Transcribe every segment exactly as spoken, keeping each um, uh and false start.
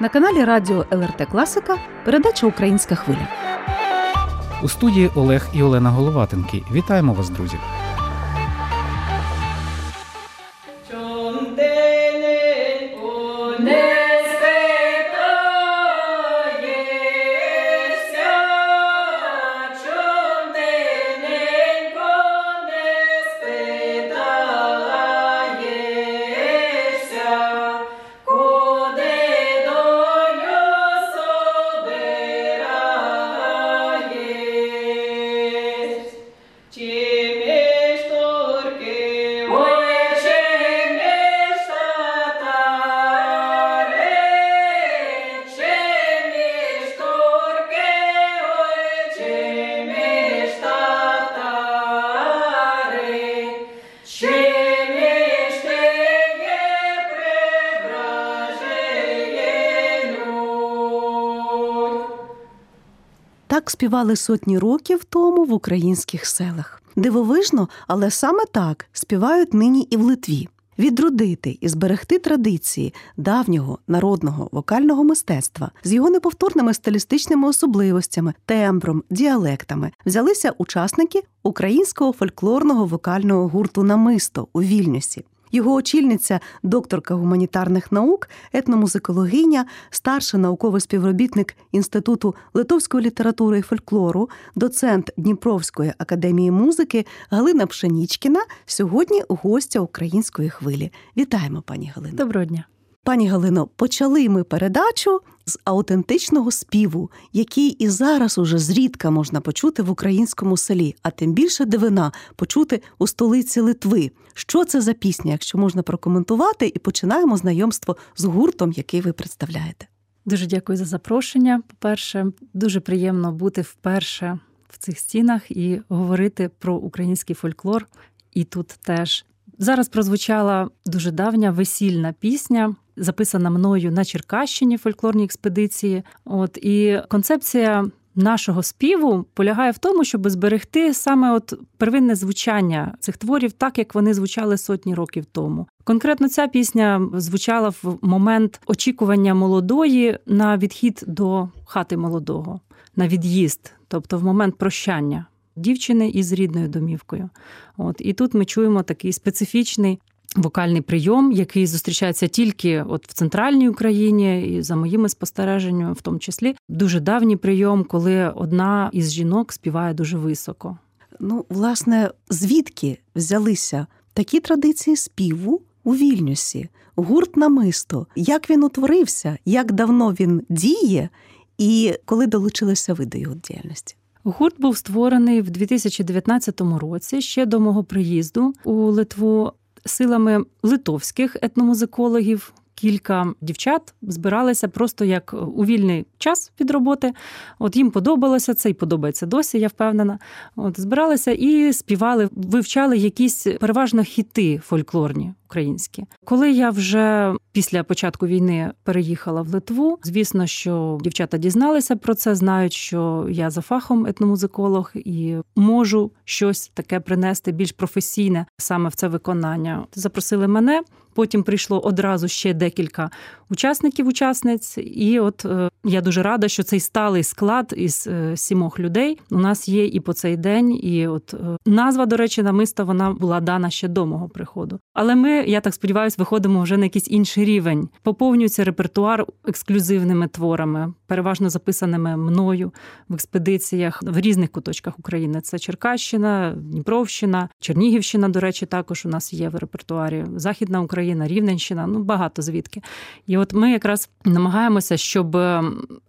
На каналі радіо ЛРТ Класика передача «Українська хвиля». У студії Олег і Олена Головатенки. Вітаємо вас, друзі! Так співали сотні років тому в українських селах. Дивовижно, але саме так співають нині і в Литві. Відродити і зберегти традиції давнього народного вокального мистецтва з його неповторними стилістичними особливостями, тембром, діалектами взялися учасники українського фольклорного вокального гурту «Намисто» у Вільнюсі. Його очільниця, докторка гуманітарних наук, етномузикологиня, старший науковий співробітник Інституту литовської літератури і фольклору, доцент Дніпровської академії музики Галина Пшеничкіна сьогодні гостя «Української хвилі». Вітаємо, пані Галино. Доброго дня. Пані Галино, почали ми передачу з аутентичного співу, який і зараз уже зрідка можна почути в українському селі, а тим більше дивина почути у столиці Литви. Що це за пісня, якщо можна прокоментувати, і починаємо знайомство з гуртом, який ви представляєте. Дуже дякую за запрошення. По-перше, дуже приємно бути вперше в цих стінах і говорити про український фольклор. І тут теж. Зараз прозвучала дуже давня весільна пісня, записана мною на Черкащині в фольклорній експедиції. От, і концепція нашого співу полягає в тому, щоб зберегти саме от первинне звучання цих творів так, як вони звучали сотні років тому. Конкретно ця пісня звучала в момент очікування молодої на відхід до хати молодого, на від'їзд, тобто в момент прощання дівчини із рідною домівкою. От, і тут ми чуємо такий специфічний вокальний прийом, який зустрічається тільки от в центральній Україні, і за моїми спостереженнями в тому числі. Дуже давній прийом, коли одна із жінок співає дуже високо. Ну, власне, звідки взялися такі традиції співу у Вільнюсі? Гурт «Намисто». Як він утворився? Як давно він діє? І коли долучилися ви до його діяльності? Гурт був створений в дві тисячі дев'ятнадцятому році, ще до мого приїзду у Литву, силами литовських етномузикологів. Кілька дівчат збиралися просто як у вільний час від роботи. От їм подобалося це і подобається досі, я впевнена. От збиралися і співали, вивчали якісь переважно хіти фольклорні українські. Коли я вже після початку війни переїхала в Литву, звісно, що дівчата дізналися про це, знають, що я за фахом етномузиколог і можу щось таке принести більш професійне саме в це виконання. Запросили мене. Потім прийшло одразу ще декілька учасників-учасниць. І от е, я дуже рада, що цей сталий склад із е, сімох людей у нас є і по цей день. І от е, назва, до речі, «Намисто», вона була дана ще до мого приходу. Але ми, я так сподіваюся, виходимо вже на якийсь інший рівень. Поповнюється репертуар ексклюзивними творами, переважно записаними мною в експедиціях в різних куточках України. Це Черкащина, Дніпровщина, Чернігівщина, до речі, також у нас є в репертуарі. Західна Україна. Україна, Рівненщина, ну багато звідки. І от ми якраз намагаємося, щоб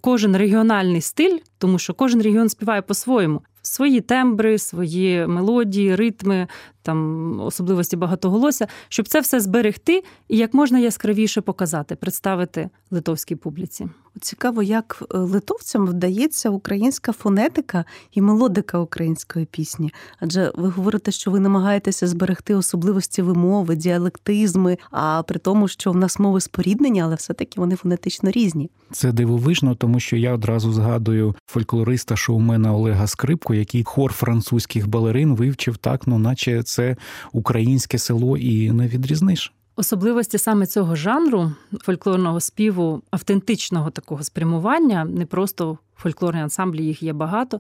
кожен регіональний стиль, тому що кожен регіон співає по-своєму. Свої тембри, свої мелодії, ритми, там особливості багатоголосся, щоб це все зберегти і як можна яскравіше показати, представити литовській публіці. Цікаво, як литовцям вдається українська фонетика і мелодика української пісні. Адже ви говорите, що ви намагаєтеся зберегти особливості вимови, діалектизми, а при тому, що в нас мови споріднені, але все-таки вони фонетично різні. Це дивовижно, тому що я одразу згадую фольклориста-шоумена Олега Скрипку, який хор французьких балерин вивчив так, ну наче це українське село і не відрізниш. Особливості саме цього жанру фольклорного співу, автентичного такого спрямування, не просто фольклорні ансамблі, їх є багато,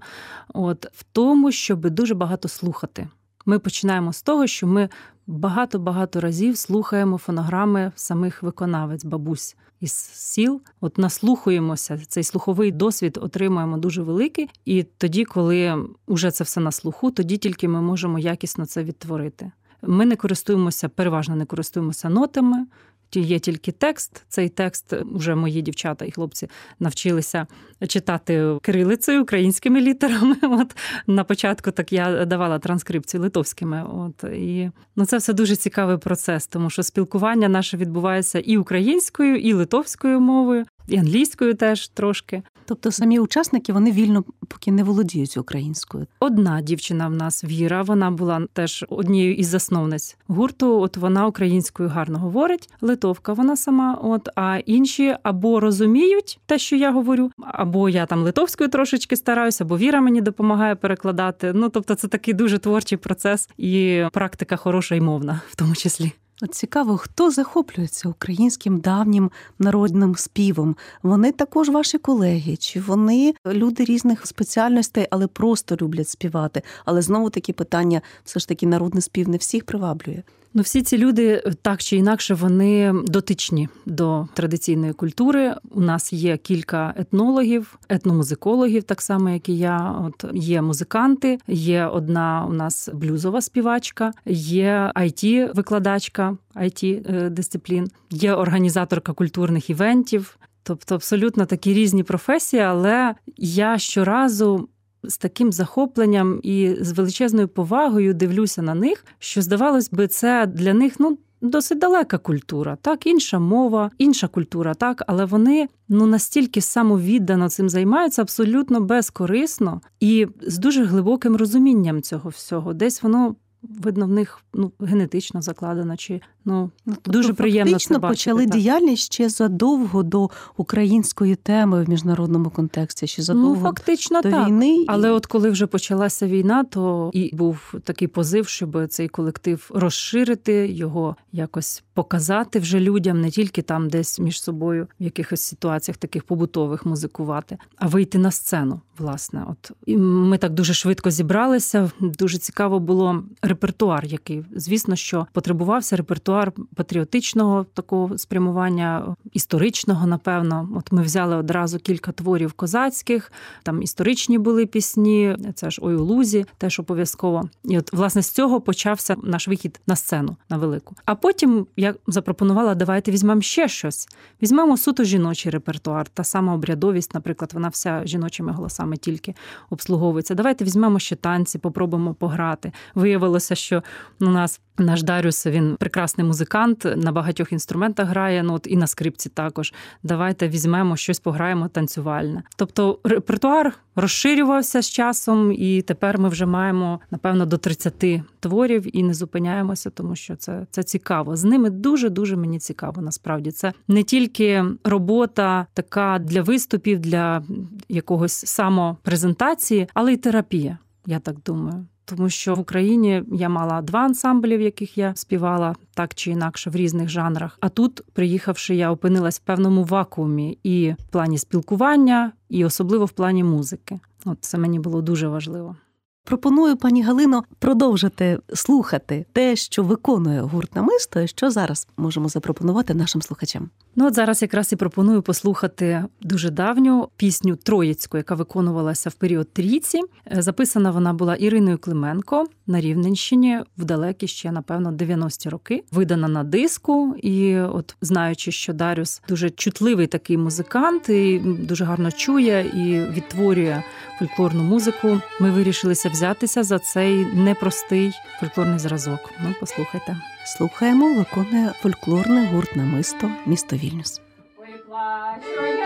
от, в тому, щоб дуже багато слухати. Ми починаємо з того, що ми багато-багато разів слухаємо фонограми самих виконавець, бабусь із сіл. От наслухуємося, цей слуховий досвід отримуємо дуже великий. І тоді, коли вже це все на слуху, тоді тільки ми можемо якісно це відтворити. Ми не користуємося, переважно не користуємося нотами, є тільки текст. Цей текст вже мої дівчата і хлопці навчилися читати кирилицею, українськими літерами. От на початку так я давала транскрипції литовськими. От і ну це все дуже цікавий процес, тому що спілкування наше відбувається і українською, і литовською мовою, і англійською теж трошки. Тобто самі учасники, вони вільно поки не володіють українською. Одна дівчина в нас, Віра, вона була теж однією із засновниць гурту, от вона українською гарно говорить, литовка вона сама, от, а інші або розуміють те, що я говорю, або я там литовською трошечки стараюся, або Віра мені допомагає перекладати. Ну, тобто це такий дуже творчий процес і практика хороша і мовна в тому числі. От цікаво, хто захоплюється українським давнім народним співом? Вони також ваші колеги? Чи вони люди різних спеціальностей, але просто люблять співати? Але знову-таки питання, все ж таки народний спів не всіх приваблює. Ну, всі ці люди, так чи інакше, вони дотичні до традиційної культури. У нас є кілька етнологів, етномузикологів, так само, як і я. От є музиканти, є одна у нас блюзова співачка, є ай ті-викладачка, ай ті-дисциплін, є організаторка культурних івентів. Тобто абсолютно такі різні професії, але я щоразу з таким захопленням і з величезною повагою дивлюся на них, що, здавалось би, це для них, ну, досить далека культура, так, інша мова, інша культура, так, але вони, ну, настільки самовіддано цим займаються, абсолютно безкорисно і з дуже глибоким розумінням цього всього. Десь воно, видно, в них, ну, генетично закладено, чи, ну, ну тобто дуже приємно це бачити. Почали так діяльність ще задовго до української теми в міжнародному контексті, ще задовго ну, фактично, до так. війни. Але от коли вже почалася війна, то і був такий позив, щоб цей колектив розширити, його якось показати вже людям, не тільки там десь між собою в якихось ситуаціях таких побутових музикувати, а вийти на сцену, власне. От і ми так дуже швидко зібралися, дуже цікаво було репертуар, який, звісно, що потребувався репертуар патріотичного такого спрямування, історичного, напевно. От ми взяли одразу кілька творів козацьких, там історичні були пісні, це ж «Ой у лузі», теж обов'язково. І от, власне, з цього почався наш вихід на сцену, на велику. А потім я запропонувала, давайте візьмемо ще щось. Візьмемо суто жіночий репертуар, та сама обрядовість, наприклад, вона вся жіночими голосами тільки обслуговується. Давайте візьмемо ще танці, попробуємо пограти. Виявили, що у нас наш Даріус, він прекрасний музикант, на багатьох інструментах грає, ну от і на скрипці також. Давайте візьмемо щось, пограємо танцювальне. Тобто репертуар розширювався з часом, і тепер ми вже маємо, напевно, до тридцяти творів і не зупиняємося, тому що це, це цікаво. З ними дуже-дуже мені цікаво, насправді. Це не тільки робота така для виступів, для якогось самопрезентації, але й терапія, я так думаю. Тому що в Україні я мала два ансамблі, в яких я співала так чи інакше в різних жанрах. А тут, приїхавши, я опинилась в певному вакуумі і в плані спілкування, і особливо в плані музики. От це мені було дуже важливо. Пропоную, пані Галино, продовжити слухати те, що виконує гурт «Намисто», і що зараз можемо запропонувати нашим слухачам. Ну от зараз якраз і пропоную послухати дуже давню пісню «Троїцьку», яка виконувалася в період трійці. Записана вона була Іриною Клименко на Рівненщині в далекі ще, напевно, дев'яності роки. Видана на диску, і от знаючи, що Даріус дуже чутливий такий музикант, і дуже гарно чує і відтворює фольклорну музику, ми вирішилися взятися за цей непростий фольклорний зразок. Ну, послухайте. Слухаємо, виконує фольклорний гурт «Намисто», місто Вільнюс. We're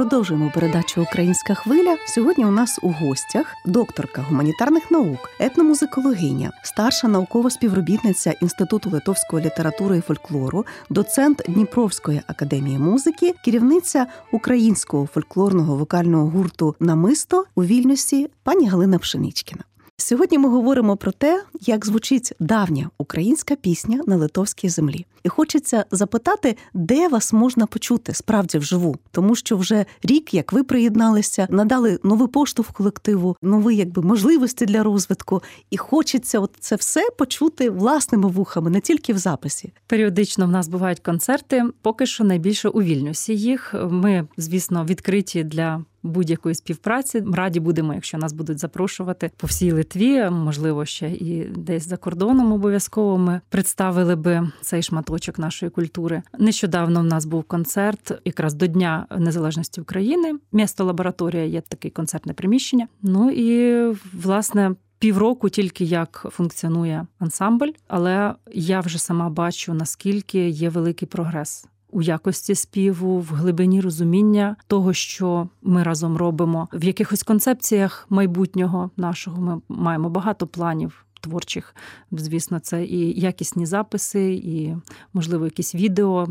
Продовжуємо передачу «Українська хвиля». Сьогодні у нас у гостях докторка гуманітарних наук, етномузикологиня, старша наукова співробітниця Інституту литовської літератури і фольклору, доцент Дніпровської академії музики, керівниця українського фольклорного вокального гурту «Намисто» у Вільнюсі пані Галина Пшеничкіна. Сьогодні ми говоримо про те, як звучить давня українська пісня на литовській землі. І хочеться запитати, де вас можна почути справді вживу, тому що вже рік, як ви приєдналися, надали новий поштовх колективу, нові якби можливості для розвитку, і хочеться от це все почути власними вухами, не тільки в записі. Періодично в нас бувають концерти, поки що найбільше у Вільнюсі їх. Ми, звісно, відкриті для будь-якої співпраці. Раді будемо, якщо нас будуть запрошувати по всій Литві, можливо, ще і десь за кордоном обов'язково ми представили би цей шматочок нашої культури. Нещодавно в нас був концерт, якраз до Дня Незалежності України. Місто лабораторія є таке концертне приміщення. Ну і, власне, півроку тільки як функціонує ансамбль, але я вже сама бачу, наскільки є великий прогрес у якості співу, в глибині розуміння того, що ми разом робимо. В якихось концепціях майбутнього нашого ми маємо багато планів творчих. Звісно, це і якісні записи, і, можливо, якісь відео,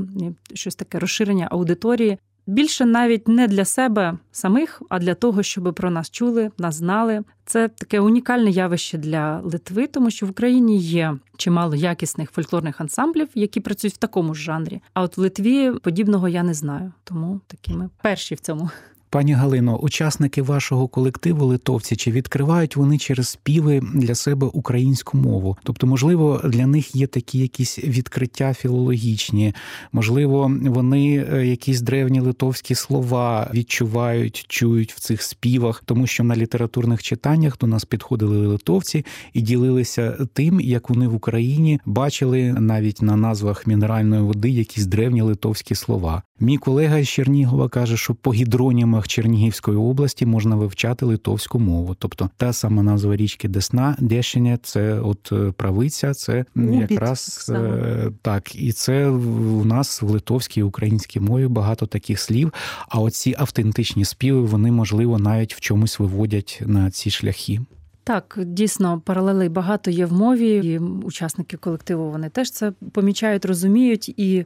щось таке розширення аудиторії. Більше навіть не для себе самих, а для того, щоб про нас чули, нас знали. Це таке унікальне явище для Литви, тому що в Україні є чимало якісних фольклорних ансамблів, які працюють в такому ж жанрі. А от в Литві подібного я не знаю, тому такі ми перші в цьому. Пані Галино, учасники вашого колективу литовці, чи відкривають вони через співи для себе українську мову? Тобто, можливо, для них є такі якісь відкриття філологічні, можливо, вони якісь древні литовські слова відчувають, чують в цих співах, тому що на літературних читаннях до нас підходили литовці і ділилися тим, як вони в Україні бачили навіть на назвах мінеральної води якісь древні литовські слова. Мій колега з Чернігова каже, що по гідронімах Чернігівської області можна вивчати литовську мову. Тобто та сама назва річки Десна, Дещиня, це от правиця, це Убіт, якраз саме. Так. І це у нас в литовській і українській мові багато таких слів, а оці автентичні співи, вони, можливо, навіть в чомусь виводять на ці шляхи. Так, дійсно, паралелей багато є в мові, і учасники колективу, вони теж це помічають, розуміють, і,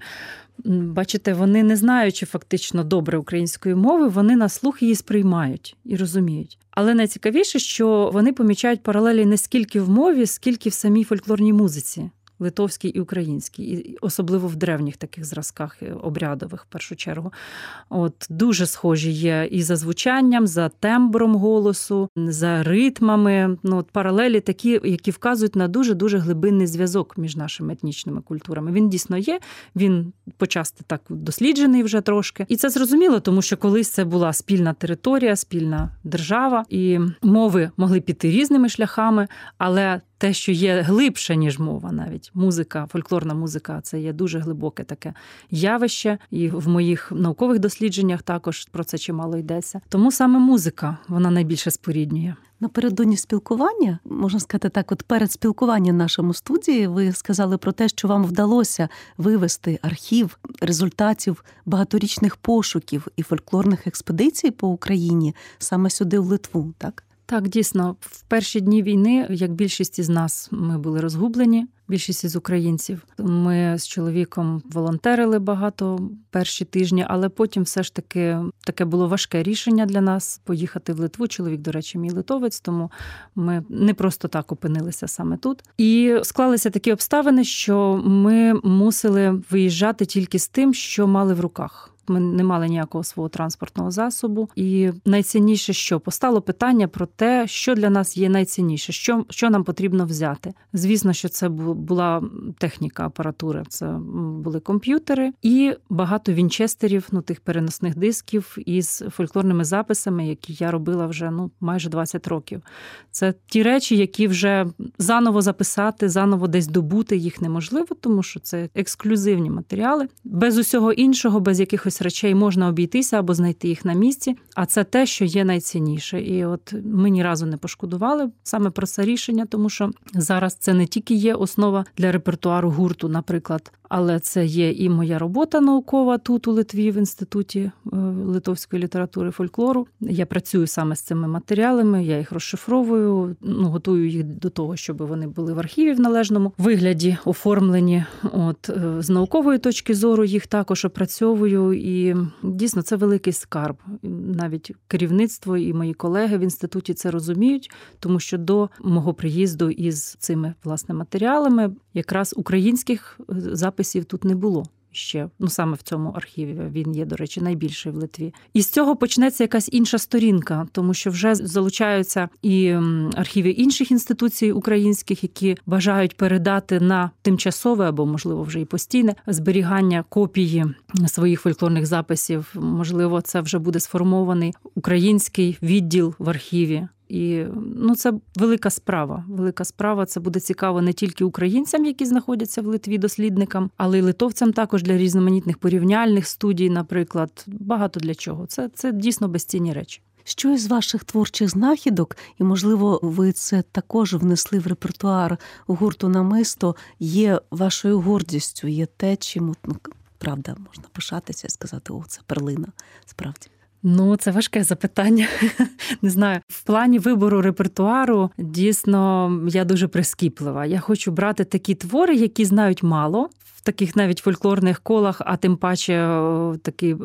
бачите, вони, не знаючи фактично добре української мови, вони на слух її сприймають і розуміють. Але найцікавіше, що вони помічають паралелі не скільки в мові, скільки в самій фольклорній музиці. Литовський і український, і особливо в древніх таких зразках обрядових, в першу чергу. От дуже схожі є і за звучанням, за тембром голосу, за ритмами. Ну, от паралелі такі, які вказують на дуже-дуже глибинний зв'язок між нашими етнічними культурами. Він дійсно є, він почасти так досліджений вже трошки. І це зрозуміло, тому що колись це була спільна територія, спільна держава, і мови могли піти різними шляхами, але те, що є глибше, ніж мова навіть. Музика, фольклорна музика – це є дуже глибоке таке явище. І в моїх наукових дослідженнях також про це чимало йдеться. Тому саме музика, вона найбільше споріднює. Напередодні спілкування, можна сказати так, от перед спілкуванням нашому студії, ви сказали про те, що вам вдалося вивести архів результатів багаторічних пошуків і фольклорних експедицій по Україні саме сюди, в Литву, так? Так, дійсно, в перші дні війни, як більшість із нас, ми були розгублені, більшість із українців. Ми з чоловіком волонтерили багато перші тижні, але потім все ж таки таке було важке рішення для нас поїхати в Литву. Чоловік, до речі, мій литовець, тому ми не просто так опинилися саме тут. І склалися такі обставини, що ми мусили виїжджати тільки з тим, що мали в руках. Ми не мали ніякого свого транспортного засобу. І найцінніше що? Постало питання про те, що для нас є найцінніше, що, що нам потрібно взяти. Звісно, що це була техніка, апаратура, це були комп'ютери і багато вінчестерів, ну, тих переносних дисків із фольклорними записами, які я робила вже ну, майже двадцять років. Це ті речі, які вже заново записати, заново десь добути їх неможливо, тому що це ексклюзивні матеріали. Без усього іншого, без якихось речей можна обійтися або знайти їх на місці, а це те, що є найцінніше. І от ми ні разу не пошкодували саме про це рішення, тому що зараз це не тільки є основа для репертуару гурту, наприклад, Але це є і моя робота наукова тут, у Литві, в Інституті литовської літератури і фольклору. Я працюю саме з цими матеріалами, я їх розшифровую, ну, готую їх до того, щоб вони були в архіві в належному вигляді, оформлені. От, з наукової точки зору їх також опрацьовую. І дійсно, це великий скарб. Навіть керівництво і мої колеги в інституті це розуміють, тому що до мого приїзду із цими, власне, матеріалами якраз українських записів тут не було ще, ну саме в цьому архіві, він є, до речі, найбільший в Литві. І з цього почнеться якась інша сторінка, тому що вже залучаються і архіви інших інституцій українських, які бажають передати на тимчасове або, можливо, вже і постійне зберігання копії своїх фольклорних записів. Можливо, це вже буде сформований український відділ в архіві. І ну, це велика справа. Велика справа. Це буде цікаво не тільки українцям, які знаходяться в Литві, дослідникам, але й литовцям також для різноманітних порівняльних студій, наприклад. Багато для чого. Це, це дійсно безцінні речі. Що із ваших творчих знахідок, і, можливо, ви це також внесли в репертуар гурту «Намисто», є вашою гордістю, є те, чим, ну, правда, можна пишатися і сказати, о, це перлина, справді. Ну, це важке запитання. Не знаю. В плані вибору репертуару, дійсно, я дуже прискіплива. Я хочу брати такі твори, які знають мало, в таких навіть фольклорних колах, а тим паче такий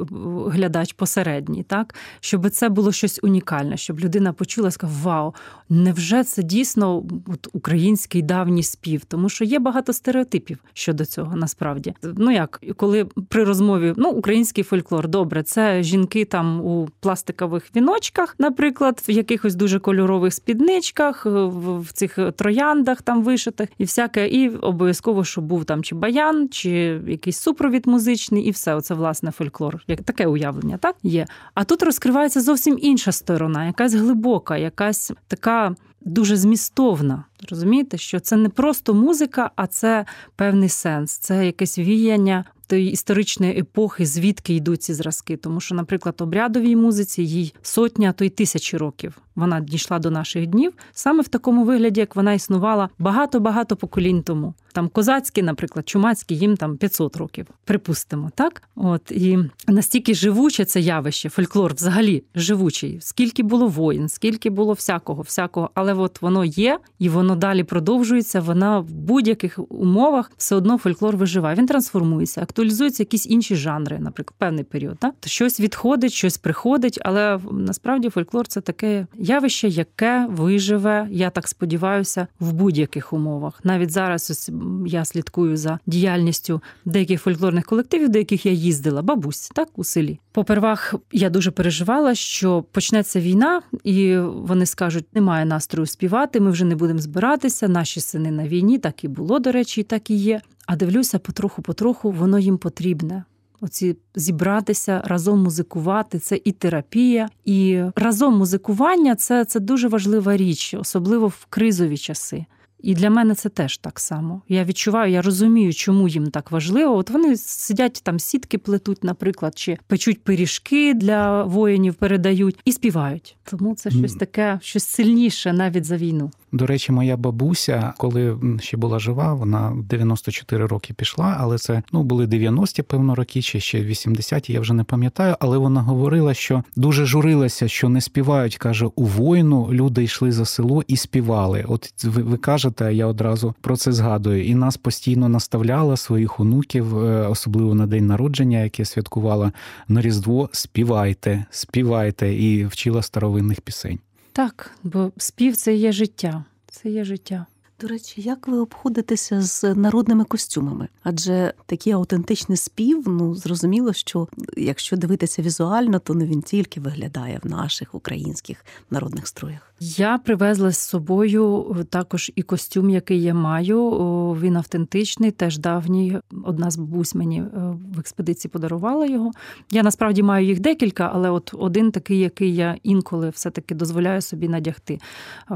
глядач посередній, так? Щоб це було щось унікальне, щоб людина почула, сказала, вау, невже це дійсно от, український давній спів? Тому що є багато стереотипів щодо цього, насправді. Ну, як, коли при розмові, ну, український фольклор, добре, це жінки там у пластикових віночках, наприклад, в якихось дуже кольорових спідничках, в цих трояндах там вишитих і всяке. І обов'язково, щоб був там чи баян, чи якийсь супровід музичний, і все. Оце, власне, фольклор. Таке уявлення, так? Є. А тут розкривається зовсім інша сторона, якась глибока, якась така дуже змістовна. Розумієте, що це не просто музика, а це певний сенс, це якесь віяння тої історичної епохи, звідки йдуть ці зразки. Тому що, наприклад, обрядовій музиці їй сотня, то й тисячі років. Вона дійшла до наших днів саме в такому вигляді, як вона існувала багато-багато поколінь тому. Там козацькі, наприклад, чумацькі, їм там п'ятсот років, припустимо, так? От, і настільки живуче це явище, фольклор взагалі живучий. Скільки було воїн, скільки було всякого, всякого, але от воно є, і воно далі продовжується, вона в будь-яких умовах все одно фольклор виживає. Він трансформується, актуалізуються якісь інші жанри, наприклад, певний період, так? Щось відходить, щось приходить, але насправді фольклор – це таке явище, яке виживе, я так сподіваюся, в будь-яких умовах. Навіть зараз ось я слідкую за діяльністю деяких фольклорних колективів, до яких я їздила, бабусь, так, у селі. Попервах я дуже переживала, що почнеться війна, і вони скажуть, немає настрою співати, ми вже не будемо збиратися, наші сини на війні, так і було, до речі, і так і є. А дивлюся, потроху-потроху воно їм потрібне. Оці зібратися, разом музикувати, це і терапія, і разом музикування це, це дуже важлива річ, особливо в кризові часи. І для мене це теж так само. Я відчуваю, я розумію, чому їм так важливо. От вони сидять там, сітки плетуть, наприклад, чи печуть пиріжки для воїнів, передають і співають. Тому це щось таке, щось сильніше навіть за війну. До речі, моя бабуся, коли ще була жива, вона дев'яносто чотири роки пішла, але це, ну, були дев'яності, певно, роки, чи ще вісімдесяті, я вже не пам'ятаю, але вона говорила, що дуже журилася, що не співають, каже, у війну люди йшли за село і співали. От ви, ви кажете, я одразу про це згадую. І нас постійно наставляла, своїх онуків, особливо на день народження, яке святкувала на Різдво, співайте, співайте, і вчила старовинних пісень. Так, бо спів – це є життя. Це є життя. До речі, як ви обходитеся з народними костюмами? Адже такий аутентичний спів, ну, зрозуміло, що якщо дивитися візуально, то не він тільки виглядає в наших українських народних строях. Я привезла з собою також і костюм, який я маю. Він автентичний, теж давній. Одна з бабусь мені в експедиції подарувала його. Я насправді маю їх декілька, але от один такий, який я інколи все-таки дозволяю собі надягти.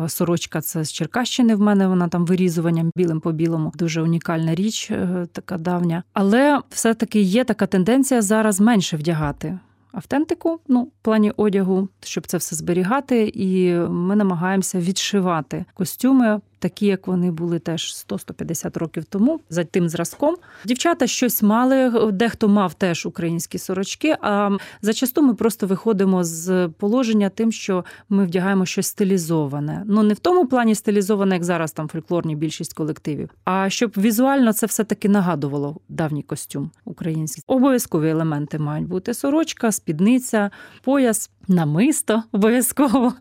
Сорочка це з Черкащини в мене, вона там вирізуванням білим по білому. Дуже унікальна річ, така давня. Але все-таки є така тенденція зараз менше вдягати автентику, ну, в плані одягу, щоб це все зберігати, і ми намагаємося відшивати костюми такі, як вони були теж сто - сто п'ятдесят років тому, за тим зразком. Дівчата щось мали, дехто мав теж українські сорочки, а зачасту ми просто виходимо з положення тим, що ми вдягаємо щось стилізоване. Ну, не в тому плані стилізоване, як зараз там фольклорні більшість колективів, а щоб візуально це все-таки нагадувало давній костюм український. Обов'язкові елементи мають бути: сорочка, спідниця, пояс, намисто обов'язково,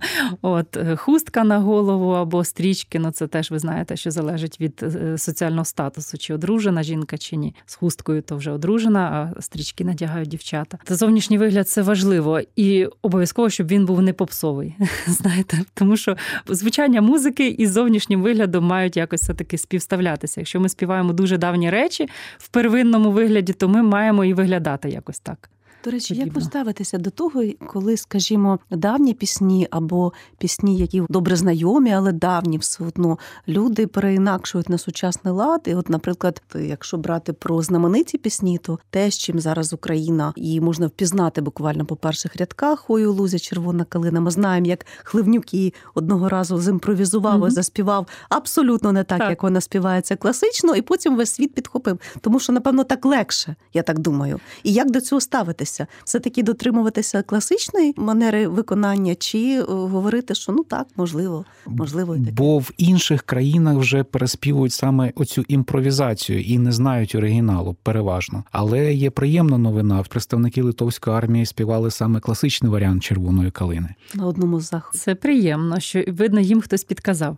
от, хустка на голову або стрічки, ну це теж ви знаєте, що залежить від соціального статусу, чи одружена жінка, чи ні. З хусткою то вже одружена, а стрічки надягають дівчата. Та зовнішній вигляд – це важливо, і обов'язково, щоб він був не попсовий, знаєте, тому що звучання музики із зовнішнім виглядом мають якось все-таки співставлятися. Якщо ми співаємо дуже давні речі в первинному вигляді, то ми маємо і виглядати якось так. До речі, подібно. Як ви ставитеся до того, коли, скажімо, давні пісні або пісні, які добре знайомі, але давні все одно, люди переінакшують на сучасний лад? І от, наприклад, якщо брати про знамениті пісні, то те, з чим зараз Україна, і можна впізнати буквально по перших рядках, «Ой, у лузі червона калина». Ми знаємо, як Хливнюк її одного разу зімпровізував, mm-hmm. і заспівав абсолютно не так, так, як вона співається класично, і потім весь світ підхопив. Тому що, напевно, так легше, я так думаю. І як до цього ставитись? Все-таки дотримуватися класичної манери виконання, чи говорити, що ну так, можливо, можливо і таке. Бо в інших країнах вже переспівують саме оцю імпровізацію і не знають оригіналу переважно. Але є приємна новина. Представники литовської армії співали саме класичний варіант «Червоної калини». На одному з заходів. Це приємно, що, видно, їм хтось підказав.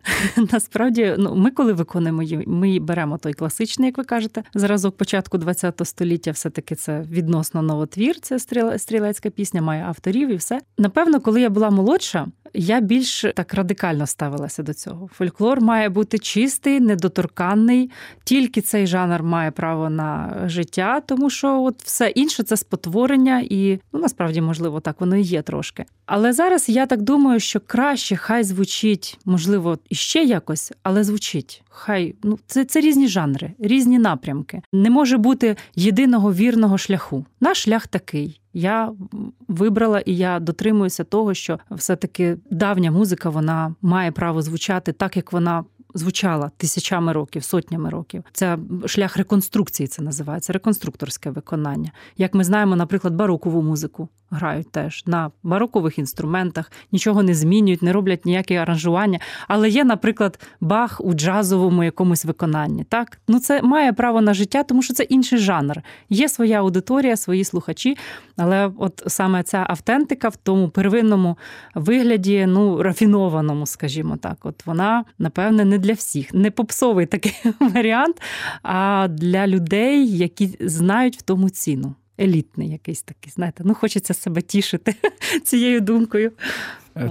Насправді, ну ми коли виконуємо, ми беремо той класичний, як ви кажете, зразок початку ХХ століття, все-таки це відносно новотвір. Це стрілецька пісня, має авторів і все. Напевно, коли я була молодша, я більш так радикально ставилася до цього. Фольклор має бути чистий, недоторканний. Тільки цей жанр має право на життя, тому що от все інше – це спотворення і, ну, насправді, можливо, так воно і є трошки. Але зараз я так думаю, що краще хай звучить, можливо, іще якось, але звучить. Хай, ну, це, це різні жанри, різні напрямки. Не може бути єдиного вірного шляху. Наш шлях такий. Я вибрала і я дотримуюся того, що все-таки давня музика, вона має право звучати так, як вона звучала тисячами років, сотнями років. Це шлях реконструкції, це називається, реконструкторське виконання. Як ми знаємо, наприклад, барокову музику грають теж на барокових інструментах, нічого не змінюють, не роблять ніякі аранжування. Але є, наприклад, Бах у джазовому якомусь виконанні. Так? Ну, це має право на життя, тому що це інший жанр. Є своя аудиторія, свої слухачі, але от саме ця автентика в тому первинному вигляді, ну, рафінованому, скажімо так, от вона, напевне, не для всіх. Не попсовий такий варіант, а для людей, які знають в тому ціну. Елітний якийсь такий, знаєте, ну хочеться себе тішити цією думкою.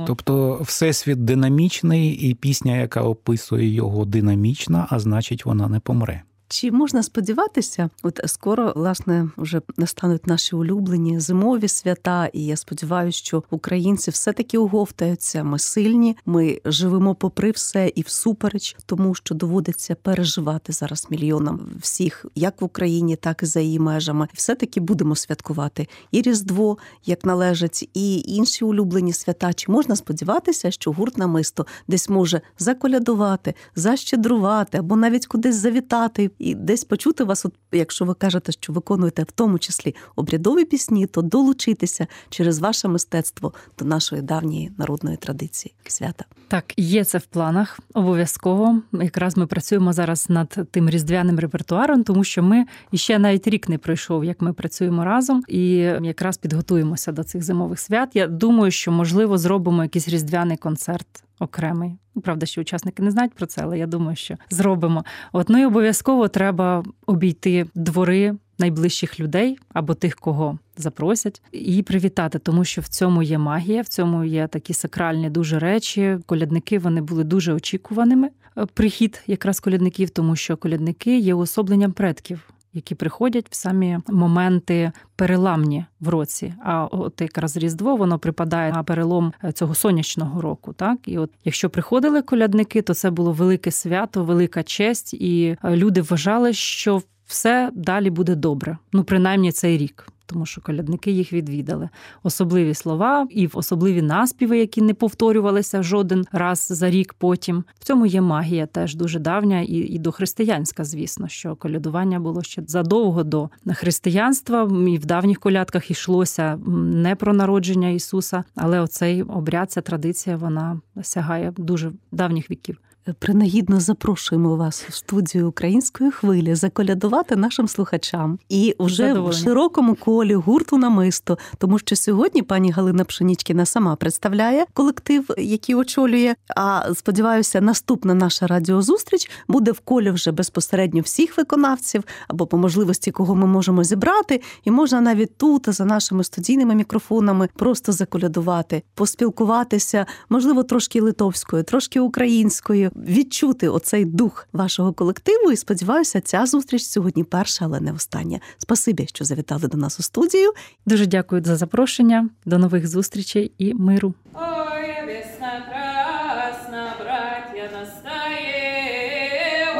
Тобто всесвіт динамічний, і пісня, яка описує його, динамічна, а значить вона не помре. Чи можна сподіватися, от скоро, власне, вже настануть наші улюблені зимові свята, і я сподіваюся, що українці все-таки оговтаються, ми сильні, ми живемо попри все і всупереч, тому що доводиться переживати зараз мільйонам всіх, як в Україні, так і за її межами. Все-таки будемо святкувати і Різдво, як належить, і інші улюблені свята. Чи можна сподіватися, що гурт «Намисто» десь може заколядувати, защедрувати, або навіть кудись завітати, і десь почути вас, от, якщо ви кажете, що виконуєте в тому числі обрядові пісні, то долучитися через ваше мистецтво до нашої давньої народної традиції свята. Так, є це в планах обов'язково. Якраз ми працюємо зараз над тим різдвяним репертуаром, тому що ми, іще навіть рік не пройшов, як ми працюємо разом, і якраз підготуємося до цих зимових свят. Я думаю, що, можливо, зробимо якийсь різдвяний концерт окремий. Правда, що учасники не знають про це, але я думаю, що зробимо. От, ну і обов'язково треба обійти двори найближчих людей або тих, кого запросять, і привітати, тому що в цьому є магія, в цьому є такі сакральні дуже речі. Колядники, вони були дуже очікуваними. Прихід якраз колядників, тому що колядники є уособленням предків, які приходять в самі моменти переламні в році. А от якраз Різдво, воно припадає на перелом цього сонячного року. Так? І от якщо приходили колядники, то це було велике свято, велика честь, і люди вважали, що все далі буде добре. Ну, принаймні, цей рік. Тому що колядники їх відвідали. Особливі слова і особливі наспіви, які не повторювалися жоден раз за рік потім. В цьому є магія теж дуже давня і, і дохристиянська, звісно, що колядування було ще задовго до християнства. І в давніх колядках йшлося не про народження Ісуса, але оцей обряд, ця традиція, вона сягає дуже давніх віків. Принагідно запрошуємо вас у студію «Української хвилі» заколядувати нашим слухачам. І вже в широкому колі гурту «Намисто», тому що сьогодні пані Галина Пшенічкіна сама представляє колектив, який очолює. А, сподіваюся, наступна наша радіозустріч буде в колі вже безпосередньо всіх виконавців, або по можливості, кого ми можемо зібрати. І можна навіть тут, за нашими студійними мікрофонами, просто заколядувати, поспілкуватися, можливо, трошки литовською, трошки українською, відчути оцей дух вашого колективу. І сподіваюся, ця зустріч сьогодні перша, але не остання. Спасибі, що завітали до нас у студію. Дуже дякую за запрошення. До нових зустрічей і миру. Ой, весна красна, браття настає,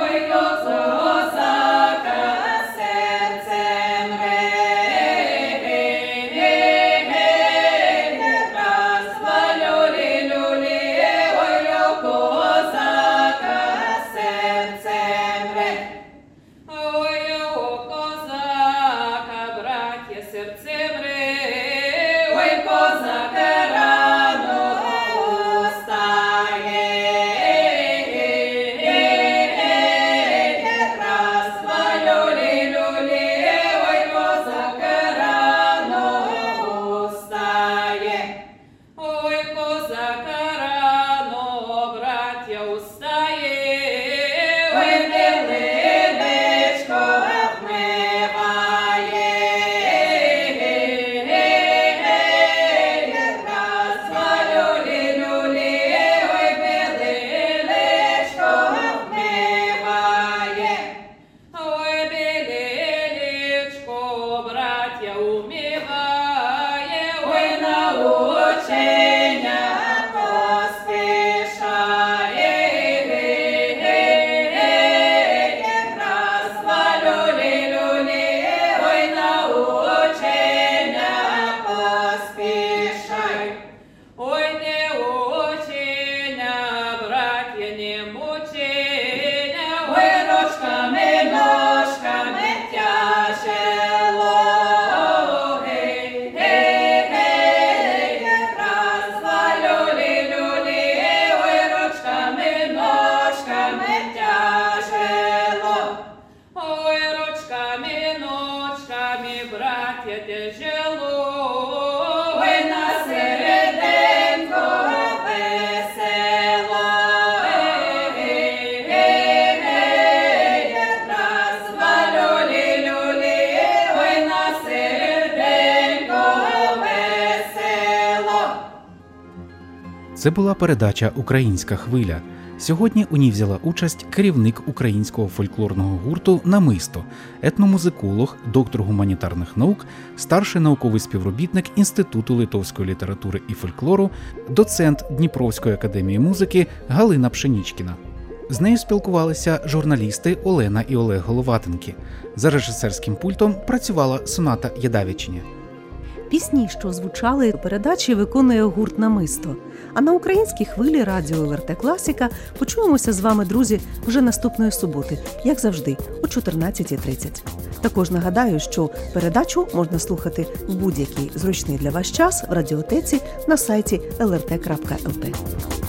ой, лоза, осака, серцем ре, розвалюлі, люлі, ой, льоко, Це була передача «Українська хвиля». Сьогодні у ній взяла участь керівник українського фольклорного гурту «Намисто», етномузиколог, доктор гуманітарних наук, старший науковий співробітник Інституту литовської літератури і фольклору, доцент Дніпровської академії музики Галина Пшенічкіна. З нею спілкувалися журналісти Олена і Олег Головатенки. За режисерським пультом працювала Соната Ядавічиня. Пісні, що звучали у передачі, виконує гурт «Намисто». А на «Українській хвилі» радіо ЛРТ Класіка почуємося з вами, друзі, вже наступної суботи, як завжди, о чотирнадцята тридцять. Також нагадаю, що передачу можна слухати в будь-який зручний для вас час в радіотеці на сайті el er te крапка el pe.